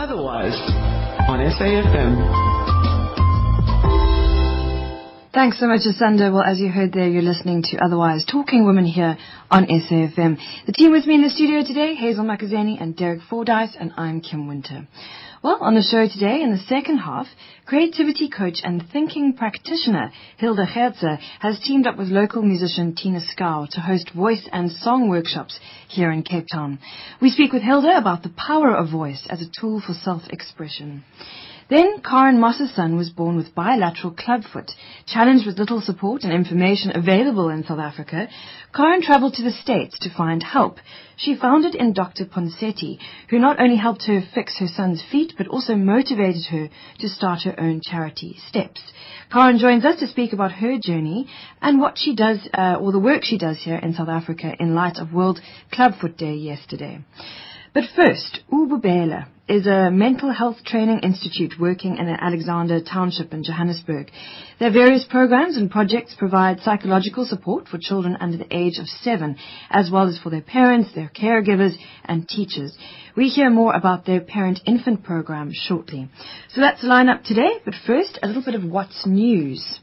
Otherwise on SAFM. Thanks so much, Asanda. Well, as you heard there, you're listening to Otherwise, Talking Women here on SAFM. The team with me in the studio today, Hazel Makazani and Derek Fordyce, and I'm Kim Winter. Well, on the show today, in the second half, creativity coach and thinking practitioner Hilda Gerze has teamed up with local musician Tina Skow to host voice and song workshops here in Cape Town. We speak with Hilda about the power of voice as a tool for self-expression. Then Karen Moss's son was born with bilateral clubfoot. Challenged with little support and information available in South Africa, Karen travelled to the States to find help. She founded in Dr. Ponseti, who not only helped her fix her son's feet, but also motivated her to start her own charity, Steps. Karen joins us to speak about her journey and what she does, or the work she does here in South Africa in light of World Clubfoot Day yesterday. But first, Ububele is a mental health training institute working in an Alexandra township in Johannesburg. Their various programs and projects provide psychological support for children under the age of 7, as well as for their parents, their caregivers, and teachers. We hear more about their parent-infant program shortly. So that's the lineup today, but first, a little bit of what's news.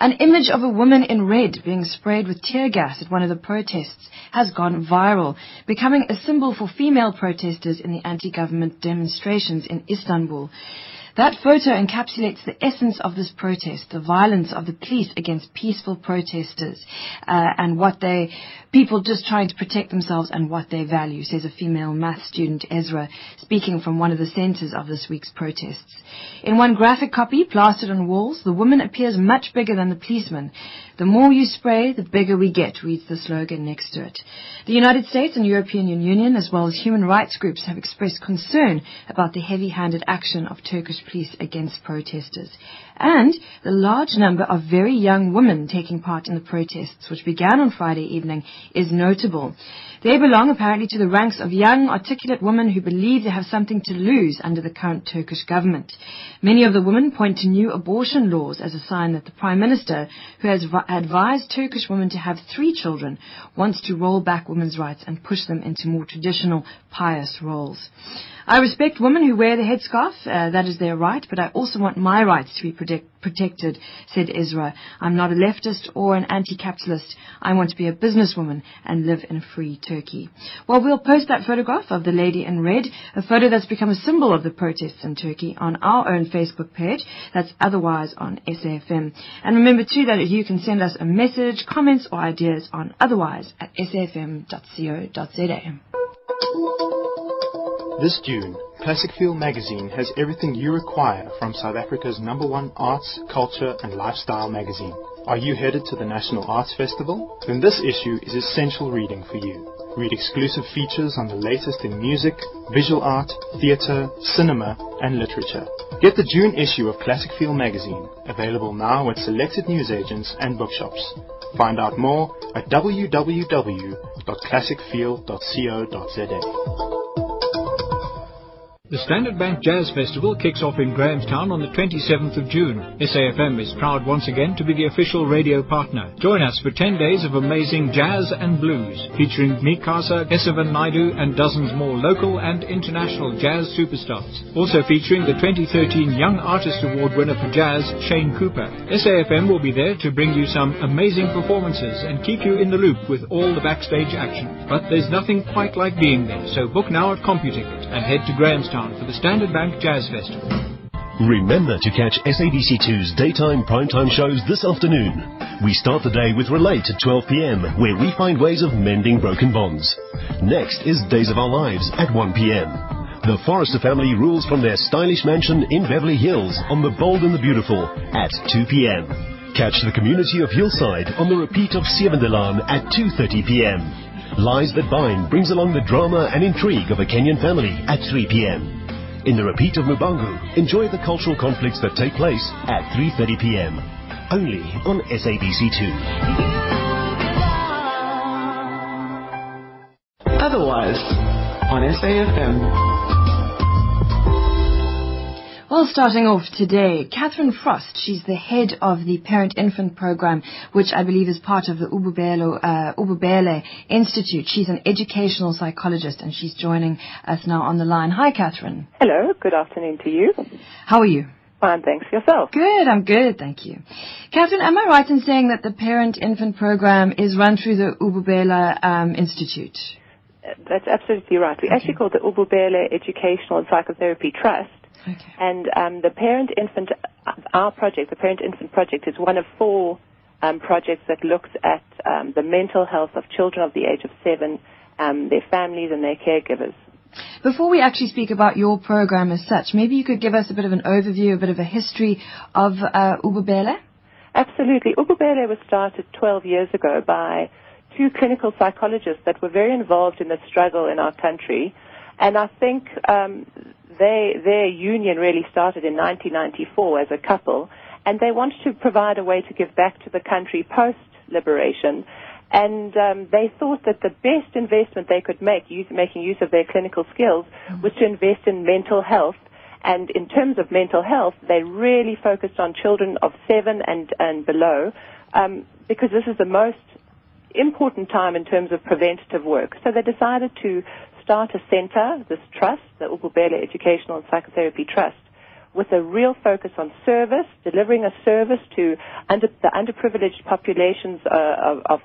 An image of a woman in red being sprayed with tear gas at one of the protests has gone viral, becoming a symbol for female protesters in the anti-government demonstrations in Istanbul. That photo encapsulates the essence of this protest, the violence of the police against peaceful protesters, and what people just trying to protect themselves and what they value, says a female math student, Ezra, speaking from one of the centers of this week's protests. In one graphic copy plastered on walls, the woman appears much bigger than the policeman. The more you spray, the bigger we get, reads the slogan next to it. The United States and European Union, as well as human rights groups, have expressed concern about the heavy-handed action of Turkish police against protesters, and the large number of very young women taking part in the protests, which began on Friday evening, is notable. They belong apparently to the ranks of young, articulate women who believe they have something to lose under the current Turkish government. Many of the women point to new abortion laws as a sign that the Prime Minister, who has advised Turkish women to have 3 children, wants to roll back women's rights and push them into more traditional, pious roles. I respect women who wear the headscarf, that is their right, but I also want my rights to be protected, said Ezra. I'm not a leftist or an anti-capitalist. I want to be a businesswoman and live in a free Turkey. Well, we'll post that photograph of the lady in red, a photo that's become a symbol of the protests in Turkey, on our own Facebook page. That's Otherwise on SAFM. And remember too that you can send us a message, comments or ideas on otherwise@safm.co.za. This June, Classic Feel Magazine has everything you require from South Africa's #1 arts, culture and lifestyle magazine. Are you headed to the National Arts Festival? Then this issue is essential reading for you. Read exclusive features on the latest in music, visual art, theatre, cinema and literature. Get the June issue of Classic Feel Magazine, available now at selected newsagents and bookshops. Find out more at www.classicfeel.co.za. The Standard Bank Jazz Festival kicks off in Grahamstown on the 27th of June. SAFM is proud once again to be the official radio partner. Join us for 10 days of amazing jazz and blues, featuring Mikasa, Kesavan Naidu and dozens more local and international jazz superstars. Also featuring the 2013 Young Artist Award winner for jazz, Shane Cooper. SAFM will be there to bring you some amazing performances and keep you in the loop with all the backstage action. But there's nothing quite like being there, so book now at CompuTicket and head to Grahamstown for the Standard Bank Jazz Festival. Remember to catch SABC 2's daytime primetime shows this afternoon. We start the day with Relate at 12 p.m, where we find ways of mending broken bonds. Next is Days of Our Lives at 1 p.m. The Forrester family rules from their stylish mansion in Beverly Hills on The Bold and the Beautiful at 2 p.m. Catch the community of Hillside on the repeat of Siewendelan at 2:30 p.m. Lies That Bind brings along the drama and intrigue of a Kenyan family at 3 p.m. In the repeat of Mubangu, enjoy the cultural conflicts that take place at 3:30 p.m. Only on SABC 2. Otherwise on SAFM. Well, starting off today, Catherine Frost, she's the head of the Parent-Infant Program, which I believe is part of the Ububele Institute. She's an educational psychologist, and she's joining us now on the line. Hi, Catherine. Hello. Good afternoon to you. How are you? Fine, thanks. Yourself? Good. I'm good, thank you. Catherine, am I right in saying that the Parent-Infant Program is run through the Ububele Institute? That's absolutely right. We actually call it the Ububele Educational and Psychotherapy Trust. Okay. And the Parent-Infant Project is one of four projects that looks at the mental health of children of the age of 7, their families and their caregivers. Before we actually speak about your program as such, maybe you could give us a bit of an overview, a bit of a history of Ububele? Absolutely. Ububele was started 12 years ago by two clinical psychologists that were very involved in the struggle in our country. And I think their union really started in 1994 as a couple, and they wanted to provide a way to give back to the country post-liberation. And they thought that the best investment they could make, making use of their clinical skills, was to invest in mental health. And in terms of mental health, they really focused on children of 7 and below, because this is the most important time in terms of preventative work. So they decided to start a center, this trust, the Ububele Educational and Psychotherapy Trust, with a real focus on service, delivering a service to the underprivileged populations of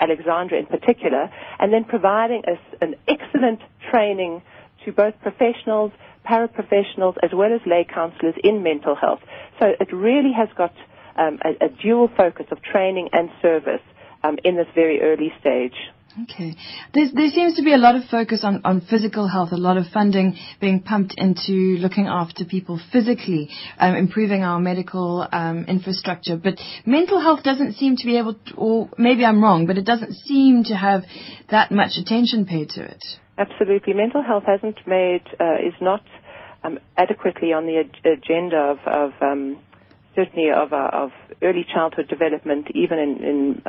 Alexandra in particular, and then providing an excellent training to both professionals, paraprofessionals, as well as lay counselors in mental health. So it really has got a dual focus of training and service in this very early stage. Okay. There seems to be a lot of focus on physical health, a lot of funding being pumped into looking after people physically, improving our medical infrastructure. But mental health doesn't seem to be able to, or maybe I'm wrong, but it doesn't seem to have that much attention paid to it. Absolutely. Mental health is not adequately on the agenda of early childhood development, even in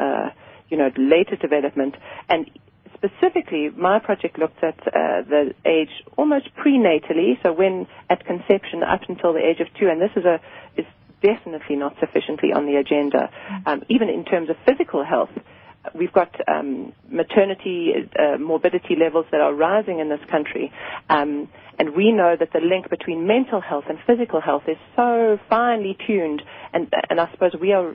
later development. And specifically, my project looked at the age almost prenatally, so when at conception up until the age of 2, and this is definitely not sufficiently on the agenda. Even in terms of physical health, we've got maternity morbidity levels that are rising in this country, and we know that the link between mental health and physical health is so finely tuned, and I suppose we are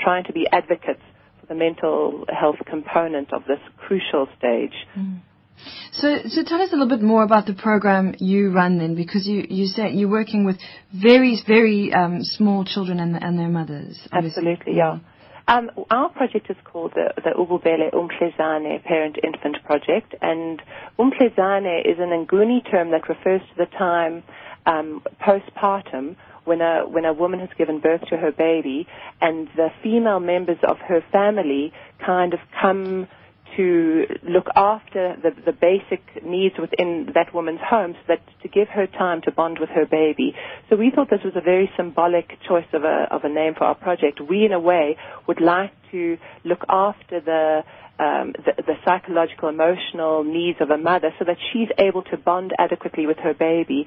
trying to be advocates the mental health component of this crucial stage. Mm. So tell us a little bit more about the program you run then, because you said you're working with very, very small children and their mothers. Obviously. Absolutely, yeah. Our project is called the Ububele Umplezane Parent-Infant Project, and Umplezane is an Nguni term that refers to the time postpartum, when a woman has given birth to her baby, and the female members of her family kind of come to look after the basic needs within that woman's home, so that to give her time to bond with her baby. So we thought this was a very symbolic choice of a name for our project. We, in a way, would like to look after the psychological, emotional needs of a mother, so that she's able to bond adequately with her baby.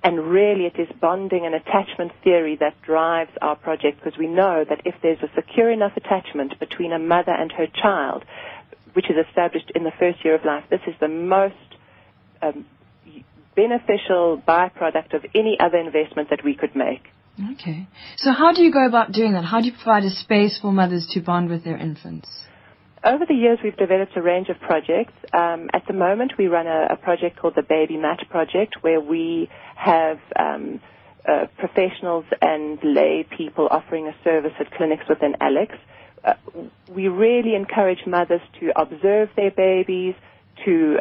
And really, it is bonding and attachment theory that drives our project, because we know that if there's a secure enough attachment between a mother and her child, which is established in the first year of life, this is the most beneficial byproduct of any other investment that we could make. Okay. So how do you go about doing that? How do you provide a space for mothers to bond with their infants? Over the years, we've developed a range of projects. At the moment, we run a project called the Baby Mat Project, where we have professionals and lay people offering a service at clinics within Alex. We really encourage mothers to observe their babies, to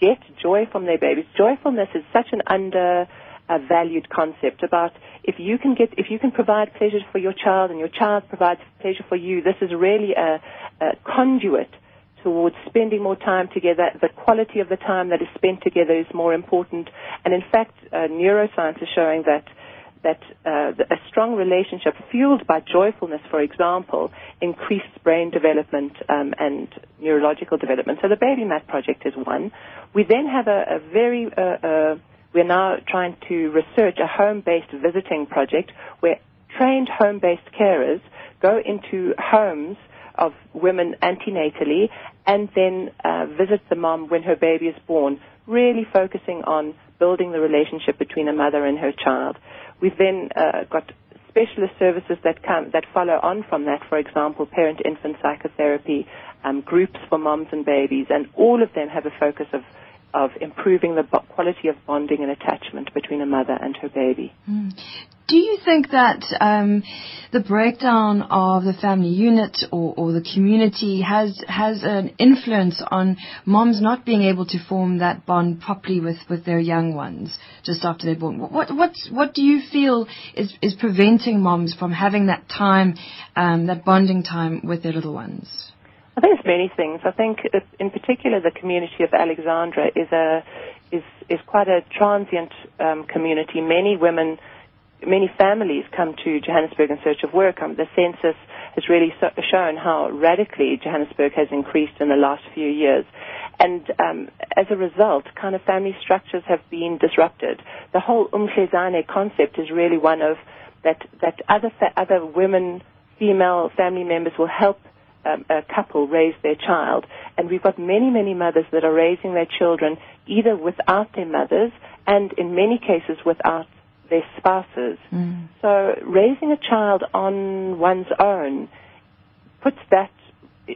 get joy from their babies. Joyfulness is such an undervalued concept. About if you can provide pleasure for your child and your child provides pleasure for you, this is really a conduit towards spending more time together. The quality of the time that is spent together is more important. And in fact, neuroscience is showing that a strong relationship fueled by joyfulness, for example, increased brain development and neurological development. So the Baby Mat Project is one. We then have a very we're now trying to research a home-based visiting project where trained home-based carers go into homes of women antenatally and then visit the mom when her baby is born, really focusing on building the relationship between a mother and her child. We've then got specialist services that follow on from that, for example, parent-infant psychotherapy, groups for moms and babies, and all of them have a focus of improving the quality of bonding and attachment between a mother and her baby. Mm. Do you think that the breakdown of the family unit or the community has an influence on moms not being able to form that bond properly with their young ones just after they're born? What do you feel is preventing moms from having that time, that bonding time with their little ones? I think it's many things. I think, in particular, the community of Alexandra is quite a transient community. Many women, many families come to Johannesburg in search of work. The census has really shown how radically Johannesburg has increased in the last few years. And as a result, kind of family structures have been disrupted. The whole Umplezane concept is really one of that other women, female family members will help a couple raise their child, and we've got many, many mothers that are raising their children either without their mothers and in many cases without their spouses. Mm. So raising a child on one's own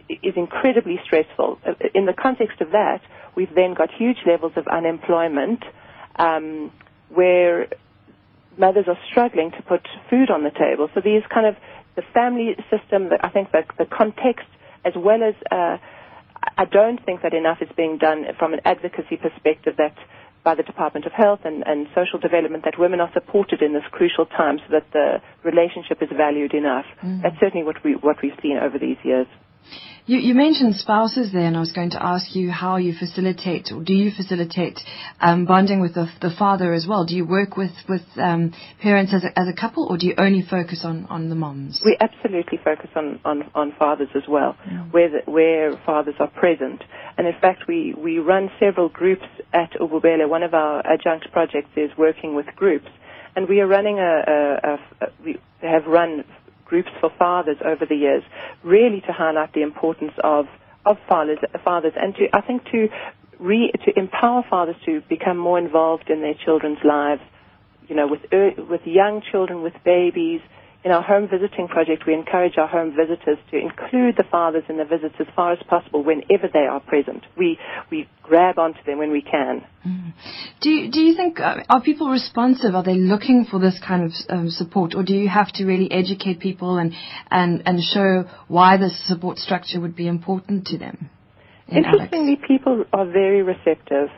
is incredibly stressful. In the context of that, we've then got huge levels of unemployment where mothers are struggling to put food on the table. So these kind of the family system, I think the context, as well as I don't think that enough is being done from an advocacy perspective that by the Department of Health and Social Development that women are supported in this crucial time so that the relationship is valued enough. Mm-hmm. That's certainly what we've seen over these years. You mentioned spouses there, and I was going to ask you how you facilitate, or do you facilitate bonding with the father as well? Do you work with parents as a couple, or do you only focus on the moms? We absolutely focus on fathers as well, yeah, where fathers are present. And in fact, we run several groups at Ububele. One of our adjunct projects is working with groups, and we are running we have run groups for fathers over the years, really to highlight the importance of fathers, and to, I think, to empower fathers to become more involved in their children's lives. You know, with young children, with babies. In our home visiting project, we encourage our home visitors to include the fathers in the visits as far as possible whenever they are present. We grab onto them when we can. Mm. Do you think, are people responsive? Are they looking for this kind of support? Or do you have to really educate people and show why this support structure would be important to them? Interestingly, people are very receptive.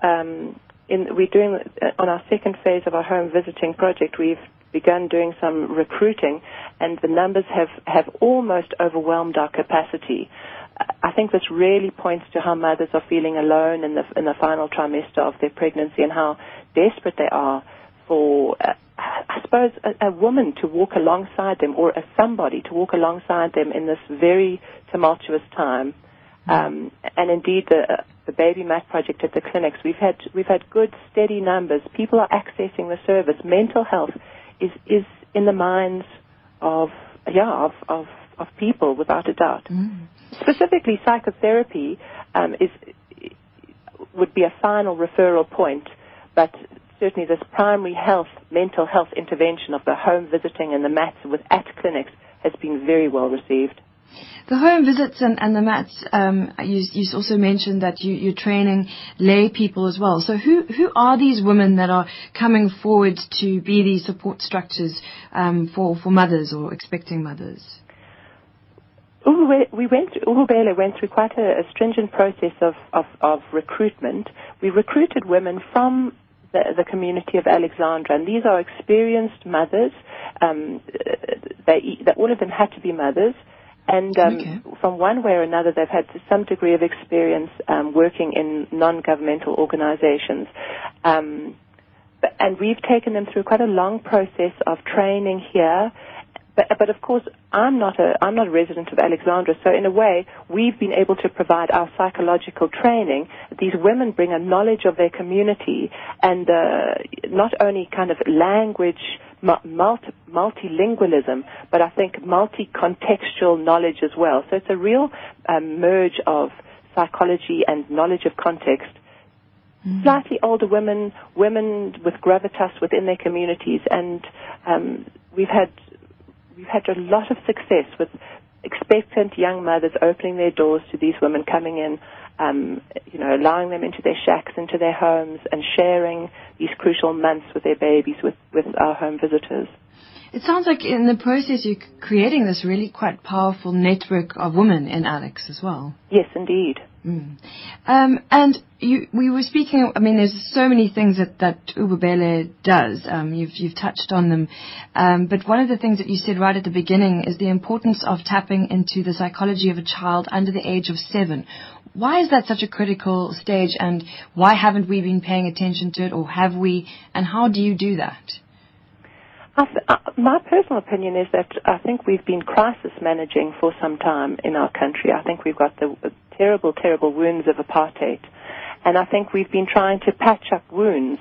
We're doing, on our second phase of our home visiting project, we've begun doing some recruiting, and the numbers have almost overwhelmed our capacity. I think this really points to how mothers are feeling alone in the final trimester of their pregnancy and how desperate they are for, I suppose, a woman to walk alongside them, or somebody to walk alongside them in this very tumultuous time. And indeed, the Baby Mat project at the clinics, we've had good, steady numbers. People are accessing the service. Mental health is in the minds of people, without a doubt. Mm. Specifically, psychotherapy would be a final referral point, but certainly this primary health, mental health intervention of the home visiting and the mats at clinics has been very well received. The home visits and the mats, you also mentioned that you're training lay people as well. So who are these women that are coming forward to be these support structures for mothers or expecting mothers? Ububele went through quite a stringent process of recruitment. We recruited women from the community of Alexandra, and these are experienced mothers. All of them had to be mothers. And from one way or another, they've had some degree of experience working in non-governmental organizations. And we've taken them through quite a long process of training here, But of course, I'm not a resident of Alexandra, so in a way, we've been able to provide our psychological training. These women bring a knowledge of their community and not only kind of language, multilingualism, but I think multi-contextual knowledge as well. So it's a real merge of psychology and knowledge of context. Mm-hmm. Slightly older women, women with gravitas within their communities, and we've had a lot of success with expectant young mothers opening their doors to these women coming in, you know, allowing them into their shacks, into their homes, and sharing these crucial months with their babies with our home visitors. It sounds like in the process you're creating this really quite powerful network of women in Alex as well. Yes, indeed. Mm. And we were speaking, I mean, there's so many things that Ububele does. You've touched on them. But one of the things that you said right at the beginning is the importance of tapping into the psychology of a child under the age of 7. Why is that such a critical stage, and why haven't we been paying attention to it, or have we, and how do you do that? My personal opinion is that I think we've been crisis managing for some time in our country. I think we've got the terrible, terrible wounds of apartheid. And I think we've been trying to patch up wounds.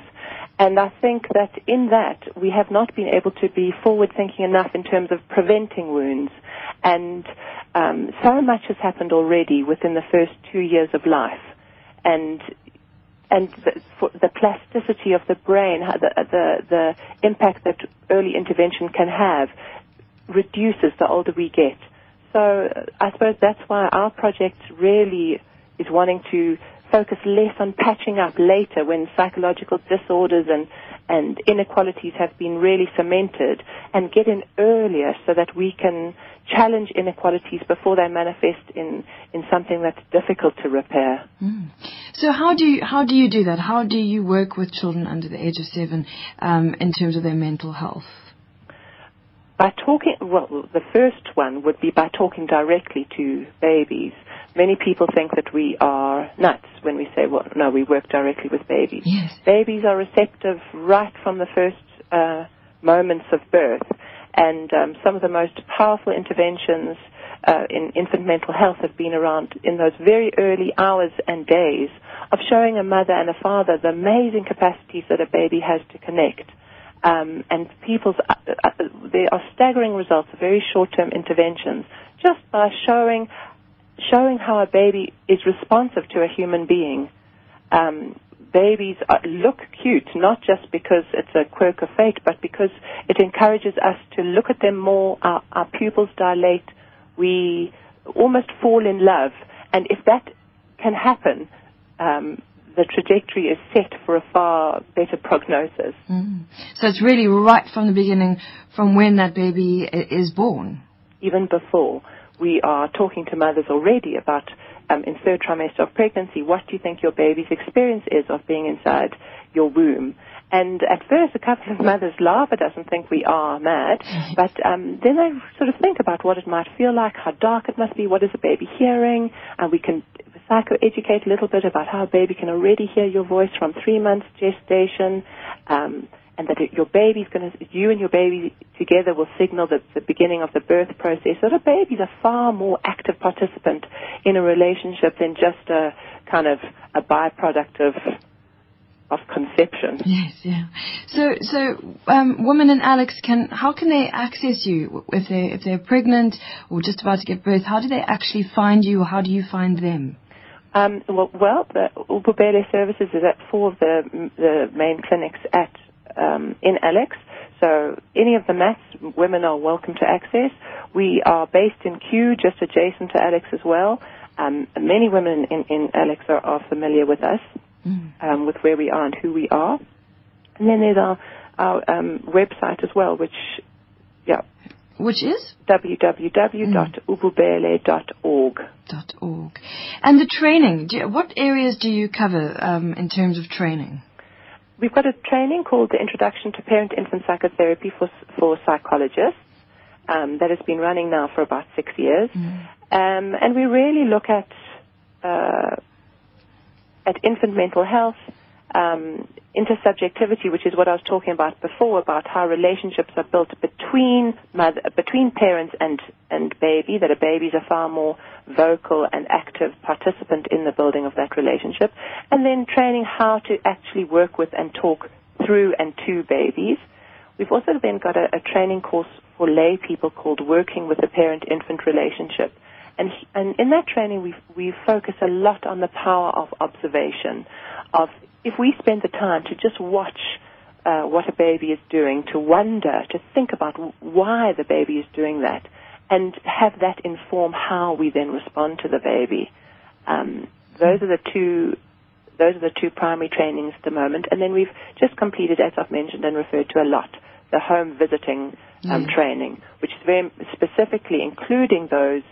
And I think that in that, we have not been able to be forward-thinking enough in terms of preventing wounds. And so much has happened already within the first 2 years of life. And the plasticity of the brain, the impact that early intervention can have, reduces the older we get. So I suppose that's why our project really is wanting to focus less on patching up later when psychological disorders and inequalities have been really cemented, and get in earlier so that we can challenge inequalities before they manifest in something that's difficult to repair. Mm. So how do you do that? How do you work with children under the age of 7 in terms of their mental health? By talking, well, the first one would be by talking directly to babies. Many people think that we are nuts when we say, well, no, we work directly with babies. Yes. Babies are receptive right from the first moments of birth, and some of the most powerful interventions in infant mental health have been around in those very early hours and days of showing a mother and a father the amazing capacities that a baby has to connect. And people's there are staggering results of very short-term interventions just by showing how a baby is responsive to a human being. Babies look cute, not just because it's a quirk of fate, but because it encourages us to look at them more. Our pupils dilate. We almost fall in love. And if that can happen, the trajectory is set for a far better prognosis. Mm. So it's really right from the beginning, from when that baby is born. Even before. We are talking to mothers already about, in third trimester of pregnancy, what do you think your baby's experience is of being inside your womb? And at first, a couple of mothers laugh at us and think we are mad, but then they sort of think about what it might feel like, how dark it must be, what is a baby hearing, and we can psychoeducate a little bit about how a baby can already hear your voice from 3 months gestation, and that your baby's going to, you and your baby together will signal the beginning of the birth process. So the baby's a far more active participant in a relationship than just a kind of a byproduct of conception. Yes, yeah. So women in Alex how can they access you if they're pregnant or just about to give birth? How do they actually find you, or how do you find them? Well, the Ububele services is at 4 of the main clinics at. In Alex, so any of the mats, women are welcome to access. We are based in Kew, just adjacent to Alex as well. Many women in Alex are familiar with us, with where we are and who we are. And then there's our website as well, which is www.ububele.org. .org. And the training, what areas do you cover in terms of training? We've got a training called the Introduction to Parent-Infant Psychotherapy for Psychologists that has been running now for about 6 years. Mm. And we really look at infant mental health, intersubjectivity, which is what I was talking about before, about how relationships are built between parents and baby, that a baby's a far more vocal and active participant in the building of that relationship, and then training how to actually work with and talk through and to babies. We've also then got a training course for lay people called Working with the Parent-Infant Relationship. And in that training, we focus a lot on the power of observation, of if we spend the time to just watch what a baby is doing, to wonder, to think about why the baby is doing that, and have that inform how we then respond to the baby. Those are the two primary trainings at the moment. And then we've just completed, as I've mentioned and referred to a lot, the home visiting training, which is very specifically including those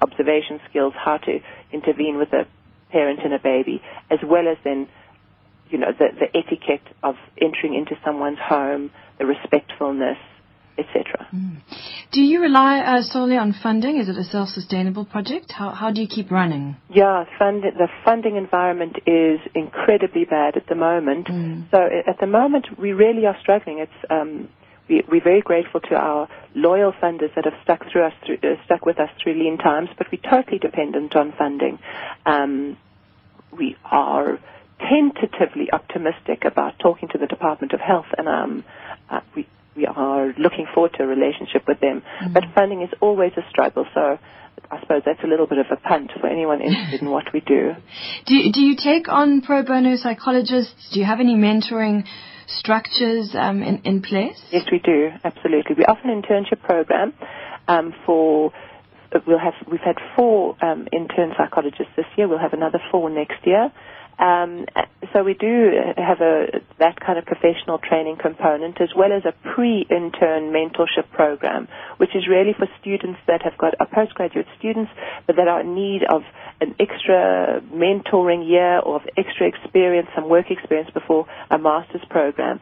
observation skills, how to intervene with a parent and a baby, as well as then, you know, the etiquette of entering into someone's home, the respectfulness, etc. Mm. Do you rely solely on funding? Is it a self-sustainable project? How do you keep running? Yeah, the funding environment is incredibly bad at the moment. So at the moment we really are struggling. It's we're very grateful to our loyal funders that have stuck with us through lean times, but we're totally dependent on funding. We are tentatively optimistic about talking to the Department of Health, and we are looking forward to a relationship with them. But funding is always a struggle, so I suppose that's a little bit of a punt for anyone interested in what we do. Do you take on pro bono psychologists? Do you have any mentoring structures in place? Yes, we do, absolutely. We offer an internship program we've had 4 intern psychologists this year. We'll have another 4 next year. So we do have that kind of professional training component, as well as a pre-intern mentorship program, which is really for students that have got postgraduate students, but that are in need of an extra mentoring year or of extra experience, some work experience before a master's program.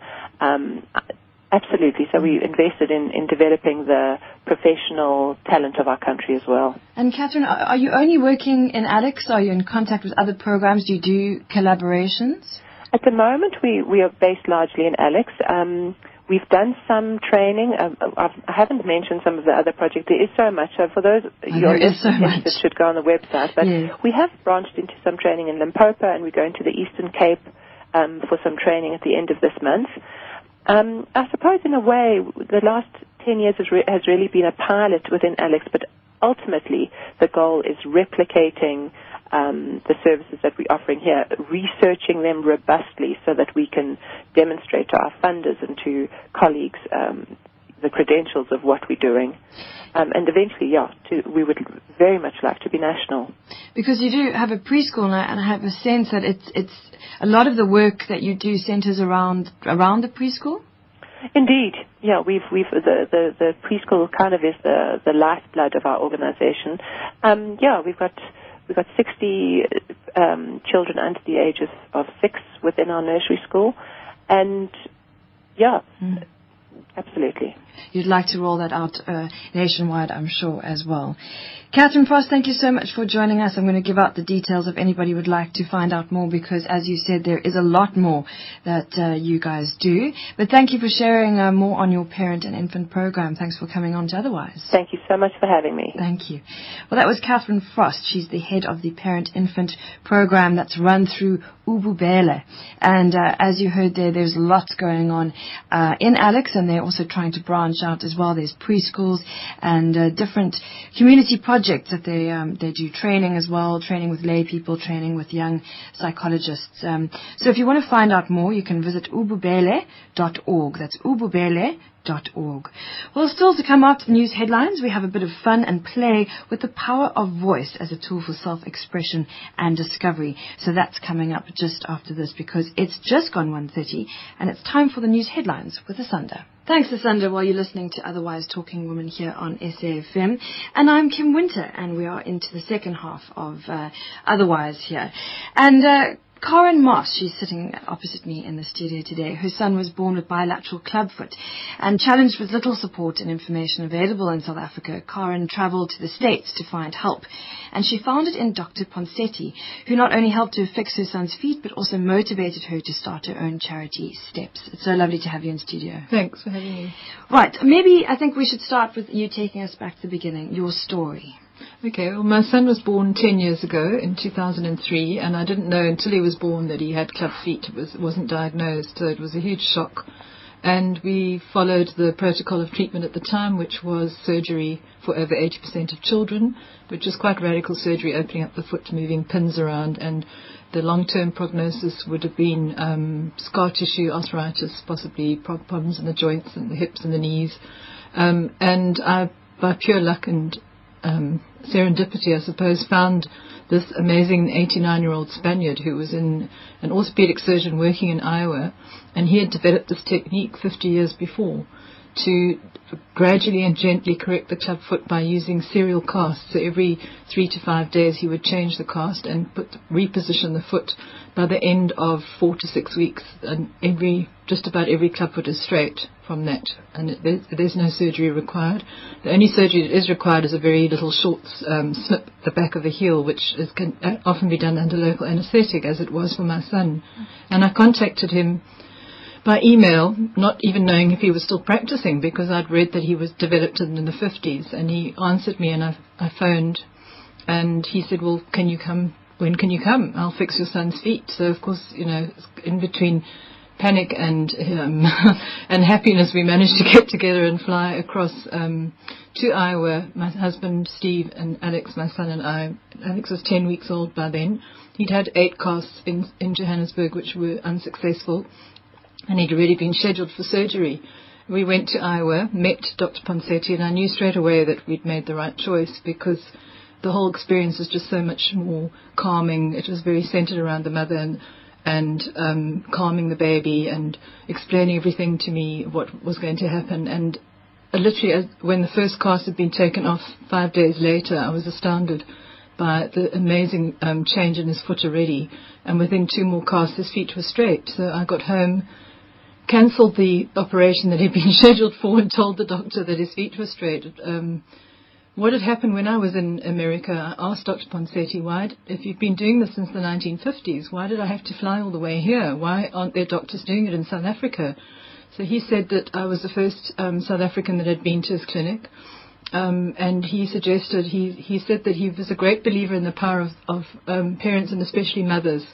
Absolutely. So we invested in developing the professional talent of our country as well. And Catherine, are you only working in Alex? Are you in contact with other programs? Do you do collaborations? At the moment, we are based largely in Alex. We've done some training. I haven't mentioned some of the other projects. There is so much. So for those, it should go on the website. But we have branched into some training in Limpopo, and we're going to the Eastern Cape for some training at the end of this month. I suppose, in a way, the last 10 years has really been a pilot within Alex, but ultimately the goal is replicating the services that we're offering here, researching them robustly so that we can demonstrate to our funders and to colleagues the credentials of what we're doing. And eventually, we would very much like to be national. Because you do have a preschool now, and I have a sense that it's a lot of the work that you do centres around the preschool. Indeed, yeah, we've the preschool kind of is the lifeblood of our organisation. We've got 60 children under the age of 6 within our nursery school, and absolutely. You'd like to roll that out nationwide, I'm sure, as well. Catherine Frost, thank you so much for joining us. I'm going to give out the details if anybody would like to find out more, because, as you said, there is a lot more that you guys do. But thank you for sharing more on your parent and infant program. Thanks for coming on to Otherwise. Thank you so much for having me. Thank you. Well, that was Catherine Frost. She's the head of the parent-infant program that's run through Ububele. And as you heard there, there's lots going on in Alex, and they're also trying to branch out as well. There's preschools and different community projects that they do training as well, training with lay people, training with young psychologists. So if you want to find out more, you can visit ububele.org. That's ububele.org. Well, still to come after the news headlines, we have a bit of fun and play with the power of voice as a tool for self-expression and discovery. So that's coming up just after this, because it's just gone 1:30 and it's time for the news headlines with Asanda. Thanks, Asanda, while you're listening to Otherwise Talking Women here on SAFM. And I'm Kim Winter, and we are into the second half of Otherwise here. And Karen Moss, she's sitting opposite me in the studio today. Her son was born with bilateral clubfoot, and challenged with little support and information available in South Africa, Karen travelled to the States to find help, and she found it in Dr. Ponseti, who not only helped her fix her son's feet, but also motivated her to start her own charity, Steps. It's so lovely to have you in studio. Thanks for having me. Right, maybe I think we should start with you taking us back to the beginning, your story. Okay, well, my son was born 10 years ago in 2003, and I didn't know until he was born that he had club feet. It wasn't diagnosed, so it was a huge shock. And we followed the protocol of treatment at the time, which was surgery for over 80% of children, which is quite radical surgery, opening up the foot, moving pins around, and the long-term prognosis would have been scar tissue, arthritis, possibly problems in the joints and the hips and the knees. And I, by pure luck and serendipity, I suppose, found this amazing 89-year-old Spaniard who was an orthopedic surgeon working in Iowa, and he had developed this technique 50 years before to gradually and gently correct the club foot by using serial casts. So every 3 to 5 days he would change the cast and reposition the foot. By the end of 4 to 6 weeks, and just about every club foot is straight from that, and there's no surgery required. The only surgery that is required is a very little short snip at the back of the heel, which can often be done under local anaesthetic, as it was for my son. And I contacted him by email, not even knowing if he was still practicing, because I'd read that he was developed in the 50s, and he answered me, and I phoned, and he said, well, can you come? When can you come? I'll fix your son's feet. So, of course, you know, in between panic and and happiness, we managed to get together and fly across to Iowa. My husband, Steve, and Alex, my son, and I. Alex was 10 weeks old by then. He'd had 8 casts in Johannesburg, which were unsuccessful, and he'd already been scheduled for surgery. We went to Iowa, met Dr. Ponseti, and I knew straight away that we'd made the right choice, because the whole experience was just so much more calming. It was very centered around the mother and calming the baby and explaining everything to me, what was going to happen. And literally, when the first cast had been taken off 5 days later, I was astounded by the amazing change in his foot already. And within 2 more casts, his feet were straight. So I got home, cancelled the operation that he'd been scheduled for, and told the doctor that his feet were straight. What had happened when I was in America, I asked Dr. Ponseti, if you've been doing this since the 1950s, why did I have to fly all the way here? Why aren't there doctors doing it in South Africa? So he said that I was the first South African that had been to his clinic, and he said that he was a great believer in the power of parents, and especially mothers,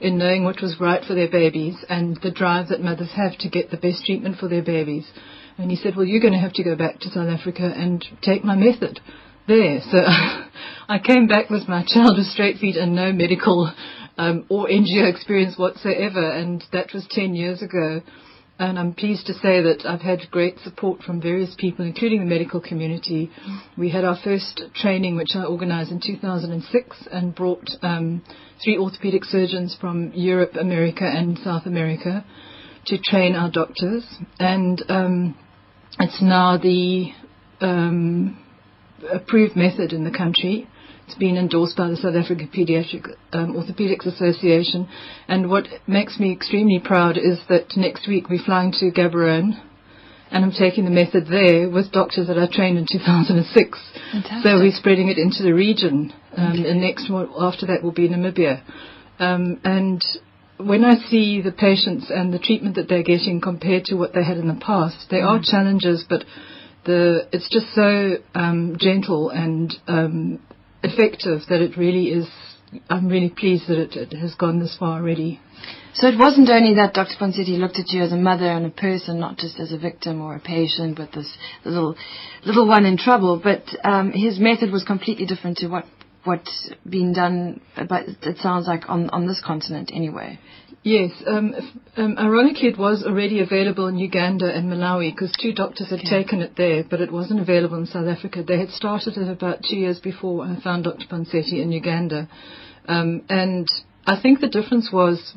in knowing what was right for their babies and the drive that mothers have to get the best treatment for their babies. And he said, well, you're going to have to go back to South Africa and take my method there. So I came back with my child with straight feet and no medical or NGO experience whatsoever, and that was 10 years ago. And I'm pleased to say that I've had great support from various people, including the medical community. We had our first training, which I organized in 2006, and brought 3 orthopedic surgeons from Europe, America, and South America to train our doctors. And it's now the approved method in the country. It's been endorsed by the South African Pediatric Orthopedics Association. And what makes me extremely proud is that next week we're flying to Gaborone, and I'm taking the method there with doctors that I trained in 2006. Fantastic. So we're spreading it into the region. And next one after that will be Namibia. And when I see the patients and the treatment that they're getting compared to what they had in the past, there are challenges, but it's just so gentle and effective that it really is. I'm really pleased that it has gone this far already. So it wasn't only that Dr. Ponseti looked at you as a mother and a person, not just as a victim or a patient, but this little one in trouble, but his method was completely different to what's been done, but it sounds like on this continent anyway. Yes. Ironically, it was already available in Uganda and Malawi, because 2 doctors had taken it there, but it wasn't available in South Africa. They had started it about 2 years before I found Dr. Ponseti in Uganda. And I think the difference was,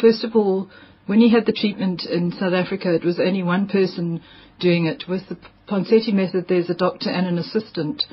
first of all, when he had the treatment in South Africa, it was only one person doing it. With the Ponseti method, there's a doctor and an assistant,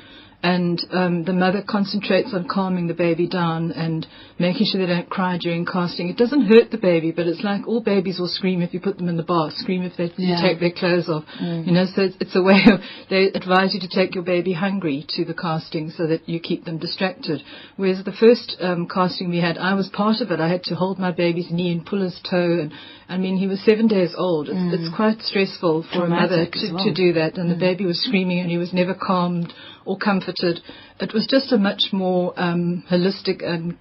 And the mother concentrates on calming the baby down and making sure they don't cry during casting. It doesn't hurt the baby, but it's like all babies will scream if you put them in the bath, scream if they take their clothes off. Mm. You know, so it's a way of, they advise you to take your baby hungry to the casting so that you keep them distracted. Whereas the first casting we had, I was part of it. I had to hold my baby's knee and pull his toe. And I mean, he was 7 days old. It's, it's quite stressful for a mother to do that. And the baby was screaming and he was never calmed or comforted. It was just a much more holistic and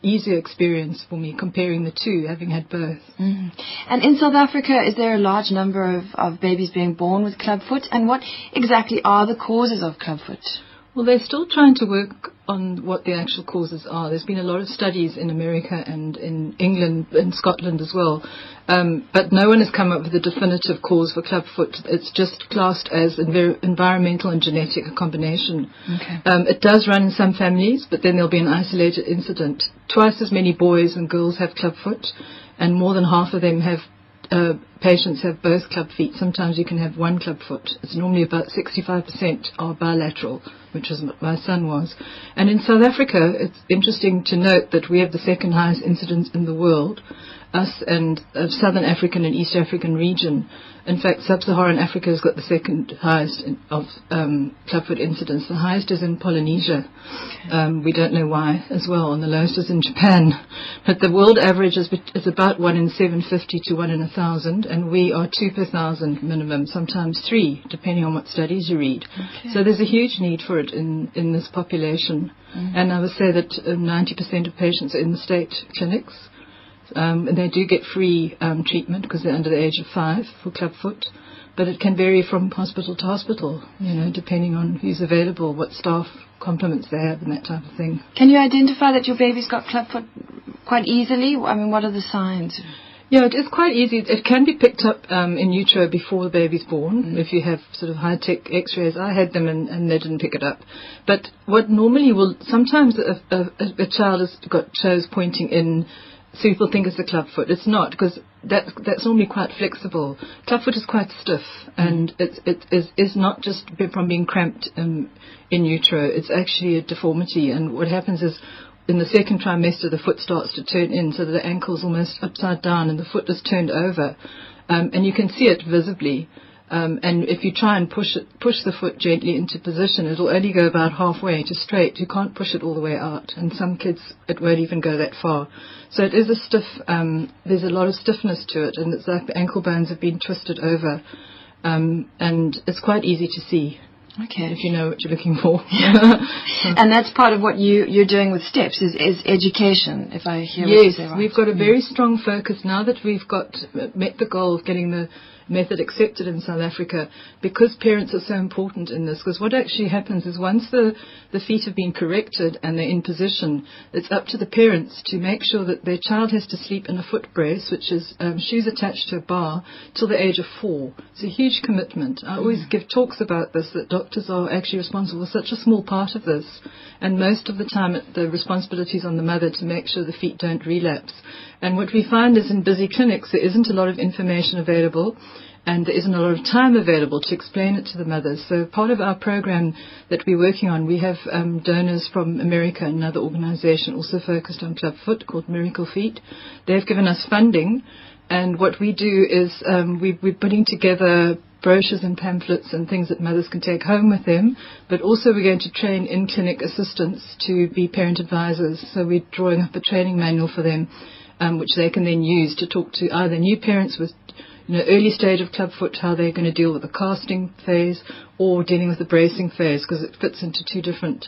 easier experience for me comparing the two, having had both. Mm. And in South Africa, is there a large number of babies being born with clubfoot? And what exactly are the causes of clubfoot? Well, they're still trying to work on what the actual causes are. There's been a lot of studies in America and in England and Scotland as well, but no one has come up with a definitive cause for clubfoot. It's just classed as environmental and genetic, a combination. Okay. It does run in some families, but then there'll be an isolated incident. Twice as many boys and girls have clubfoot, and more than half of them have patients have both club feet. Sometimes you can have one club foot. It's normally about 65% are bilateral, which is what my son was. And in South Africa, it's interesting to note that we have the second highest incidence in the world, us and Southern African and East African region. In fact, Sub-Saharan Africa has got the second highest of clubfoot incidence. The highest is in Polynesia. Okay. We don't know why as well, and the lowest is in Japan. But the world average is about 1 in 750 to 1 in 1,000, and we are 2 per 1,000 minimum, sometimes 3, depending on what studies you read. Okay. So there's a huge need for it in this population. Mm-hmm. And I would say that 90% of patients are in the state clinics. And they do get free treatment because they're under the age of 5 for clubfoot, but it can vary from hospital to hospital, you know, depending on who's available, what staff complements they have, and that type of thing. Can you identify that your baby's got clubfoot quite easily? I mean, what are the signs? Yeah, it is quite easy. It can be picked up in utero before the baby's born, if you have sort of high-tech x-rays. I had them and they didn't pick it up. But what normally will, sometimes a child has got toes pointing in. So people think it's the clubfoot. It's not, because that's normally quite flexible. Clubfoot is quite stiff, and it is not just from being cramped in utero. It's actually a deformity, and what happens is in the second trimester the foot starts to turn in, so that the ankle's almost upside down and the foot is turned over, and you can see it visibly. And if you try and push the foot gently into position, it'll only go about halfway to straight. You can't push it all the way out. And some kids, it won't even go that far. So it is a stiff, there's a lot of stiffness to it. And it's like the ankle bones have been twisted over. And it's quite easy to see. Okay. If you know what you're looking for. And that's part of what you're doing with STEPS is education, if I hear what you say right. Yes, we've got a very strong focus now that we've met the goal of getting the method accepted in South Africa, because parents are so important in this, because what actually happens is once the feet have been corrected and they're in position, it's up to the parents to make sure that their child has to sleep in a foot brace, which is shoes attached to a bar, till the age of 4. It's a huge commitment. I always give talks about this, that doctors are actually responsible for such a small part of this, and most of the time the responsibility is on the mother to make sure the feet don't relapse. And what we find is in busy clinics there isn't a lot of information available, and there isn't a lot of time available to explain it to the mothers. So part of our program that we're working on, we have donors from America and another organization also focused on clubfoot called Miracle Feet. They've given us funding, and what we do is we're putting together brochures and pamphlets and things that mothers can take home with them, but also we're going to train in-clinic assistants to be parent advisors. So we're drawing up a training manual for them, which they can then use to talk to either new parents with early stage of clubfoot, how they're going to deal with the casting phase or dealing with the bracing phase, because it fits into two different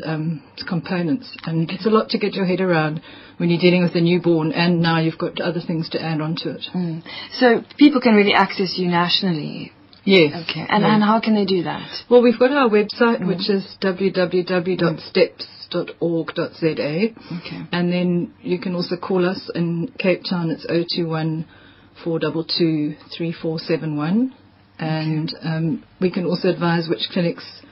components. And it's a lot to get your head around when you're dealing with a newborn, and now you've got other things to add onto it. Mm. So people can really access you nationally? Yes. Okay. And how can they do that? Well, we've got our website, which is www.steps.org.za. Okay. And then you can also call us in Cape Town. It's 021-422-3471, and we can also advise which clinics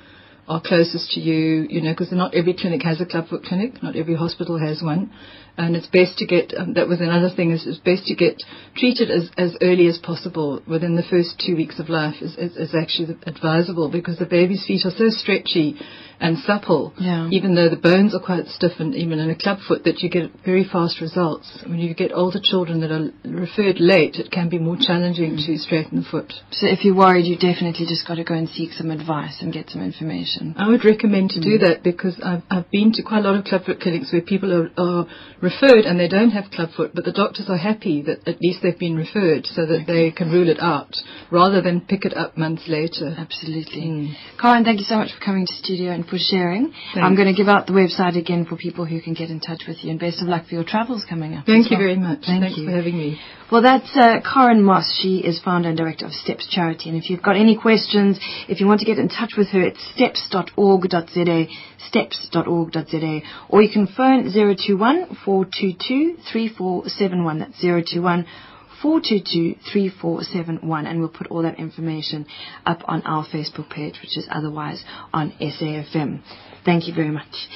are closest to you, because not every clinic has a clubfoot clinic, not every hospital has one, and it's best to get, that was another thing, is it's best to get treated as early as possible. Within the first 2 weeks of life is actually advisable, because the baby's feet are so stretchy and supple, even though the bones are quite stiff, and even in a club foot, that you get very fast results. When you get older children that are referred late, it can be more challenging to straighten the foot. So if you're worried, you definitely just got to go and seek some advice and get some information. I would recommend to do that, because I've been to quite a lot of club foot clinics where people are referred and they don't have club foot, but the doctors are happy that at least they've been referred, so that they can rule it out rather than pick it up months later. Absolutely. Karen, thank you so much for coming to studio and for sharing. Thanks. I'm going to give out the website again for people who can get in touch with you, and best of luck for your travels coming up. Thank you very much. Thanks for having me. Well, that's Karen Moss. She is founder and director of Steps Charity, and if you've got any questions, if you want to get in touch with her, it's steps.org.za, steps.org.za, or you can phone 021-422-3471. That's 021-422-3471, and we'll put all that information up on our Facebook page, which is otherwise on SAFM. Thank you very much.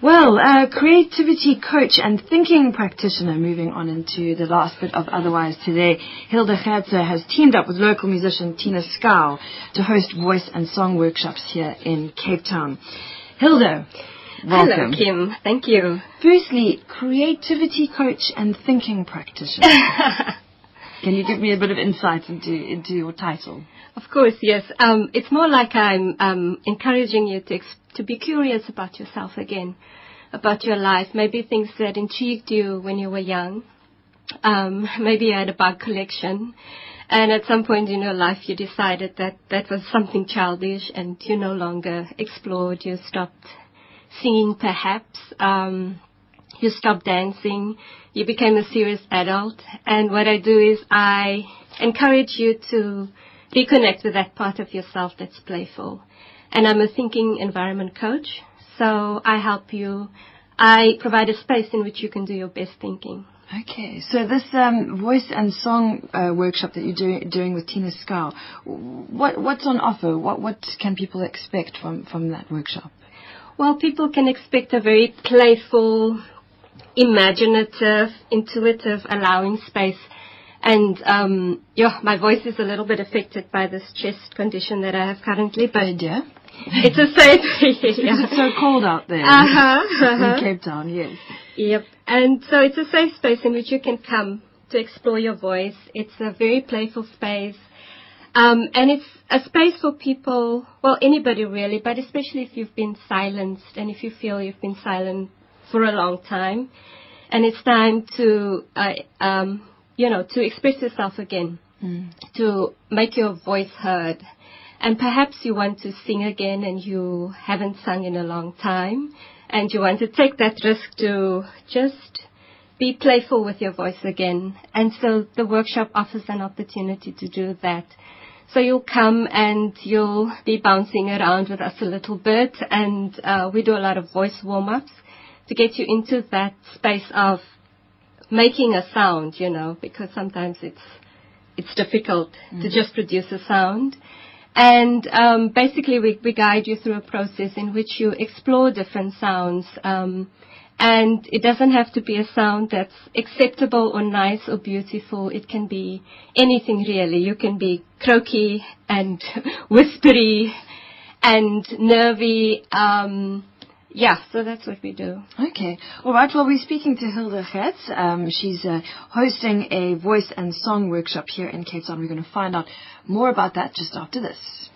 Well, creativity coach and thinking practitioner, moving on into the last bit of Otherwise today, Hilda Gerze has teamed up with local musician Tina Skow to host voice and song workshops here in Cape Town. Hilda, welcome. Hello, Kim. Thank you. Firstly, creativity coach and thinking practitioner. Can you give me a bit of insight into your title? Of course, yes. It's more like I'm encouraging you to be curious about yourself again, about your life, maybe things that intrigued you when you were young. Maybe you had a bug collection, and at some point in your life you decided that that was something childish and you no longer explored. You stopped singing, perhaps. You stopped dancing, you became a serious adult, and what I do is I encourage you to reconnect with that part of yourself that's playful. And I'm a thinking environment coach, so I help you. I provide a space in which you can do your best thinking. Okay, so this voice and song workshop that you're doing with Tina Skow, what's on offer? What can people expect from that workshop? Well, people can expect a very playful, imaginative, intuitive, allowing space. And my voice is a little bit affected by this chest condition that I have currently. But it's the same. It's so cold out there in Cape Town, yes. Yep. And so it's a safe space in which you can come to explore your voice. It's a very playful space. And it's a space for people, well, anybody really, but especially if you've been silenced and if you feel you've been silent for a long time. And it's time to to express yourself again, to make your voice heard. And perhaps you want to sing again and you haven't sung in a long time, and you want to take that risk to just be playful with your voice again. And so the workshop offers an opportunity to do that. So you'll come and you'll be bouncing around with us a little bit, and we do a lot of voice warm-ups to get you into that space of making a sound, because sometimes it's difficult to just produce a sound. And basically we guide you through a process in which you explore different sounds, and it doesn't have to be a sound that's acceptable or nice or beautiful. It can be anything really. You can be croaky and whispery and nervy. So that's what we do. Okay. All right. Well, we're speaking to Hilda Gerze. She's hosting a voice and song workshop here in Cape Town. We're going to find out more about that just after this.